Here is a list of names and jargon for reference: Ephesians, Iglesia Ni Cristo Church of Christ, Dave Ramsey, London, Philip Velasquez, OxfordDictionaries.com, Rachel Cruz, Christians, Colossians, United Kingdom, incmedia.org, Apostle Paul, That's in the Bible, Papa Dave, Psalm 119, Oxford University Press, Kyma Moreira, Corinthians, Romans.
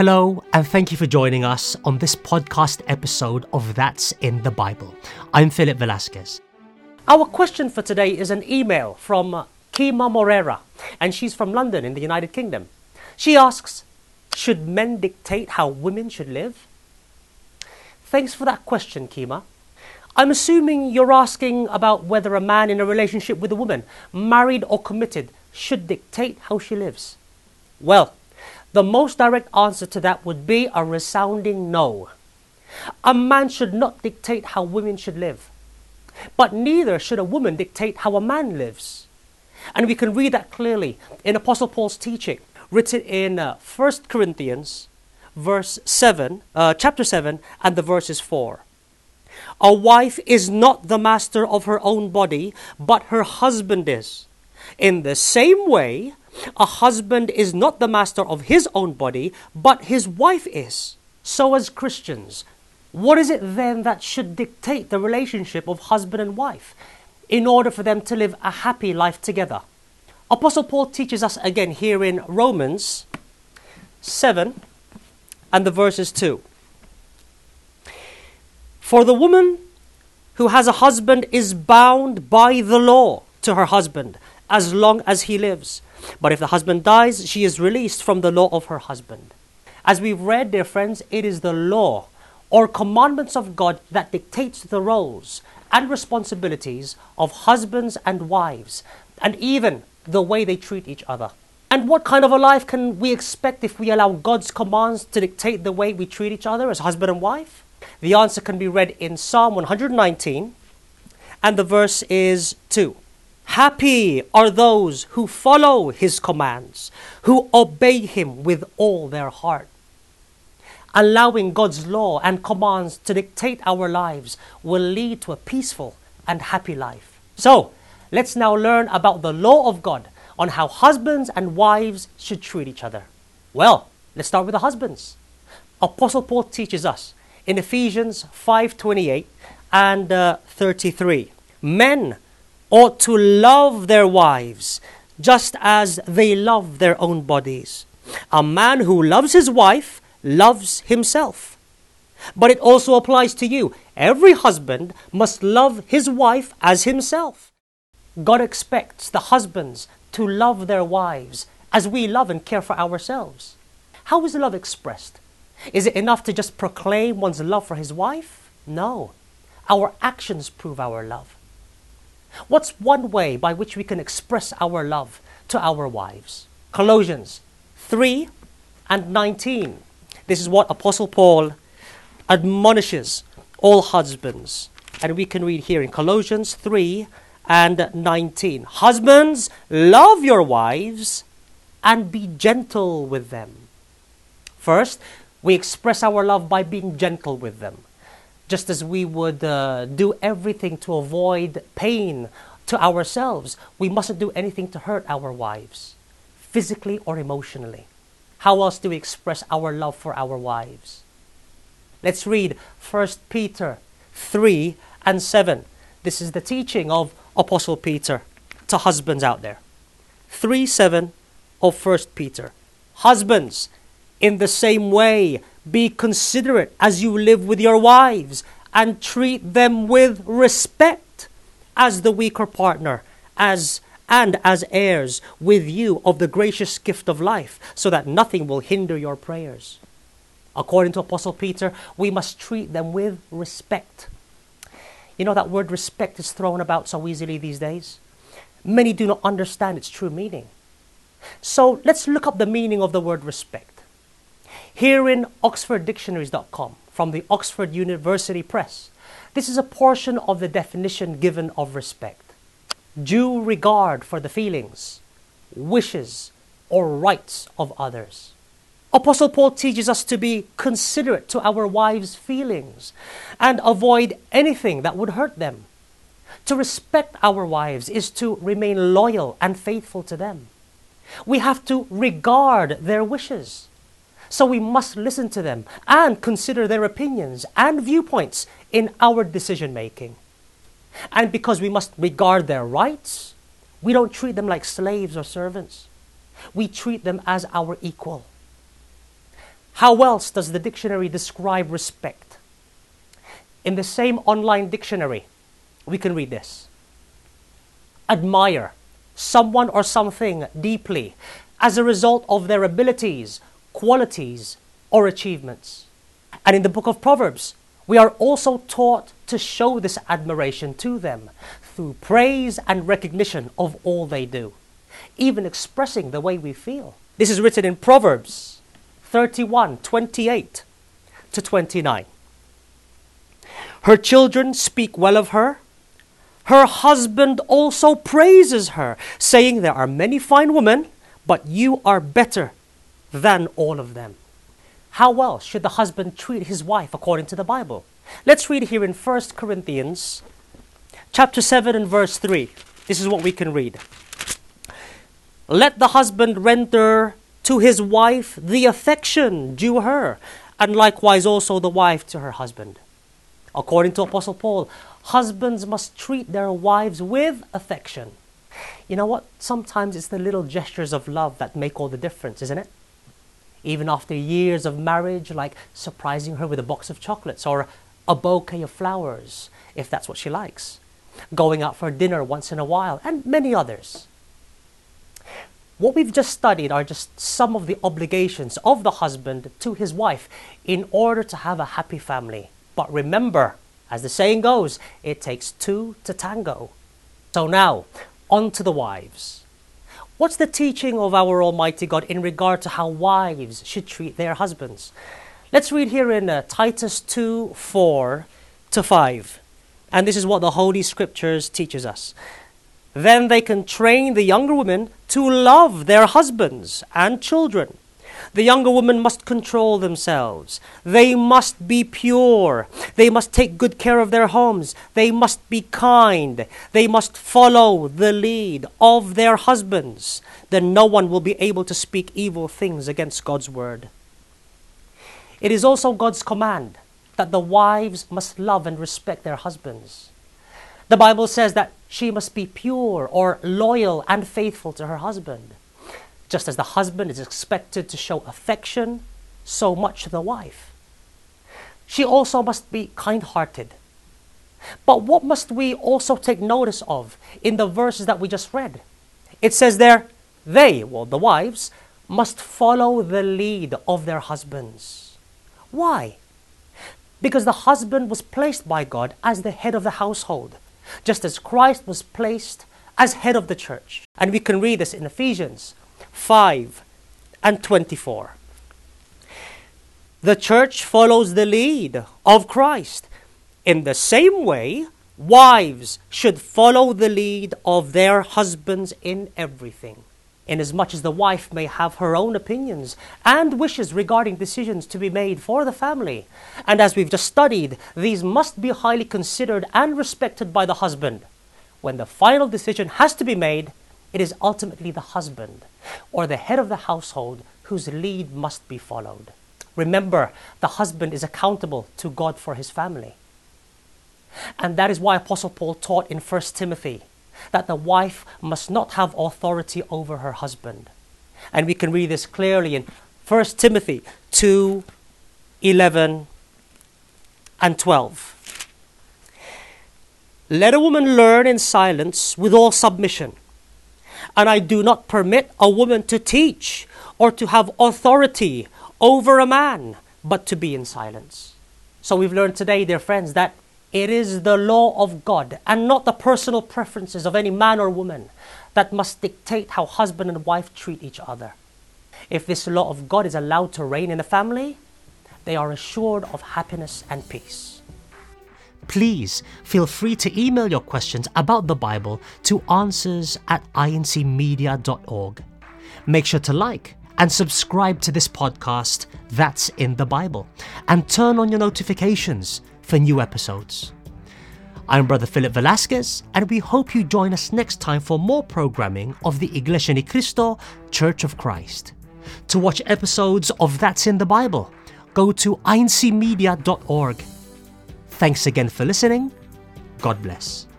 Hello, and thank you for joining us on this podcast episode of That's in the Bible. I'm Philip Velasquez. Our question for today is an email from Kyma Moreira, and she's from London in the United Kingdom. She asks, should men dictate how women should live? Thanks for that question, Kyma. I'm assuming you're asking about whether a man in a relationship with a woman, married or committed, should dictate how she lives. Well, the most direct answer to that would be a resounding no. A man should not dictate how women should live, but neither should a woman dictate how a man lives. And we can read that clearly in Apostle Paul's teaching, written in 1 Corinthians chapter 7 and the verses 4. A wife is not the master of her own body, but her husband is. In the same way, a husband is not the master of his own body, but his wife is. So as Christians, what is it then that should dictate the relationship of husband and wife in order for them to live a happy life together? Apostle Paul teaches us again here in Romans 7 and the verses 2. For the woman who has a husband is bound by the law to her husband as long as he lives. But if the husband dies, she is released from the law of her husband. As we've read, dear friends, it is the law or commandments of God that dictates the roles and responsibilities of husbands and wives, and even the way they treat each other. And what kind of a life can we expect if we allow God's commands to dictate the way we treat each other as husband and wife? The answer can be read in Psalm 119, and the verse is 2. Happy are those who follow his commands, who obey him with all their heart. Allowing God's law and commands to dictate our lives will lead to a peaceful and happy life. So, let's now learn about the law of God on how husbands and wives should treat each other. Well, let's start with the husbands. Apostle Paul teaches us in Ephesians 5:28 and 33, men ought to love their wives, just as they love their own bodies. A man who loves his wife loves himself. But it also applies to you. Every husband must love his wife as himself. God expects the husbands to love their wives as we love and care for ourselves. How is love expressed? Is it enough to just proclaim one's love for his wife? No. Our actions prove our love. What's one way by which we can express our love to our wives? Colossians 3 and 19. This is what Apostle Paul admonishes all husbands. And we can read here in Colossians 3 and 19. Husbands, love your wives and be gentle with them. First, we express our love by being gentle with them, just as we would do everything to avoid pain to ourselves. We mustn't do anything to hurt our wives, physically or emotionally. How else do we express our love for our wives? Let's read 1 Peter 3 and 7. This is the teaching of Apostle Peter to husbands out there. 3:7 of 1 Peter. Husbands, in the same way, be considerate as you live with your wives and treat them with respect as the weaker partner and as heirs with you of the gracious gift of life, so that nothing will hinder your prayers. According to Apostle Peter, we must treat them with respect. You know that word respect is thrown about so easily these days. Many do not understand its true meaning. So let's look up the meaning of the word respect. Here in OxfordDictionaries.com, from the Oxford University Press, this is a portion of the definition given of respect. Due regard for the feelings, wishes, or rights of others. Apostle Paul teaches us to be considerate to our wives' feelings and avoid anything that would hurt them. To respect our wives is to remain loyal and faithful to them. We have to regard their wishes. So we must listen to them and consider their opinions and viewpoints in our decision-making. And because we must regard their rights, we don't treat them like slaves or servants. We treat them as our equal. How else does the dictionary describe respect? In the same online dictionary, we can read this. Admire someone or something deeply as a result of their abilities, qualities, or achievements. And in the book of Proverbs, we are also taught to show this admiration to them through praise and recognition of all they do, even expressing the way we feel. This is written in Proverbs 31:28-29. Her children speak well of her. Her husband also praises her, saying, "There are many fine women, but you are better than all of them." How else should the husband treat his wife according to the Bible? Let's read here in 1 Corinthians chapter 7 and verse 3. This is what we can read. Let the husband render to his wife the affection due her, and likewise also the wife to her husband. According to Apostle Paul, husbands must treat their wives with affection. You know what? Sometimes it's the little gestures of love that make all the difference, isn't it? Even after years of marriage, like surprising her with a box of chocolates or a bouquet of flowers, if that's what she likes. Going out for dinner once in a while, and many others. What we've just studied are just some of the obligations of the husband to his wife in order to have a happy family. But remember, as the saying goes, it takes two to tango. So now, on to the wives. What's the teaching of our Almighty God in regard to how wives should treat their husbands? Let's read here in Titus 2:4-5. And this is what the Holy Scriptures teaches us. Then they can train the younger women to love their husbands and children. The younger women must control themselves. They must be pure. They must take good care of their homes. They must be kind. They must follow the lead of their husbands. Then no one will be able to speak evil things against God's word. It is also God's command that the wives must love and respect their husbands. The Bible says that she must be pure or loyal and faithful to her husband. Just as the husband is expected to show affection, so much the wife. She also must be kind-hearted. But what must we also take notice of in the verses that we just read? It says there, the wives, must follow the lead of their husbands. Why? Because the husband was placed by God as the head of the household, just as Christ was placed as head of the church. And we can read this in Ephesians 5:24. The church follows the lead of Christ. In the same way, wives should follow the lead of their husbands in everything, inasmuch as the wife may have her own opinions and wishes regarding decisions to be made for the family. And as we've just studied, these must be highly considered and respected by the husband. When the final decision has to be made, it is ultimately the husband or the head of the household whose lead must be followed. Remember, the husband is accountable to God for his family. And that is why Apostle Paul taught in 1 Timothy that the wife must not have authority over her husband. And we can read this clearly in 1 Timothy 2:11-12. Let a woman learn in silence with all submission. And I do not permit a woman to teach or to have authority over a man, but to be in silence. So we've learned today, dear friends, that it is the law of God and not the personal preferences of any man or woman that must dictate how husband and wife treat each other. If this law of God is allowed to reign in the family, they are assured of happiness and peace. Please feel free to email your questions about the Bible to answers@incmedia.org. Make sure to like and subscribe to this podcast, That's in the Bible, and turn on your notifications for new episodes. I'm Brother Philip Velasquez, and we hope you join us next time for more programming of the Iglesia Ni Cristo Church of Christ. To watch episodes of That's in the Bible, go to incmedia.org. Thanks again for listening. God bless.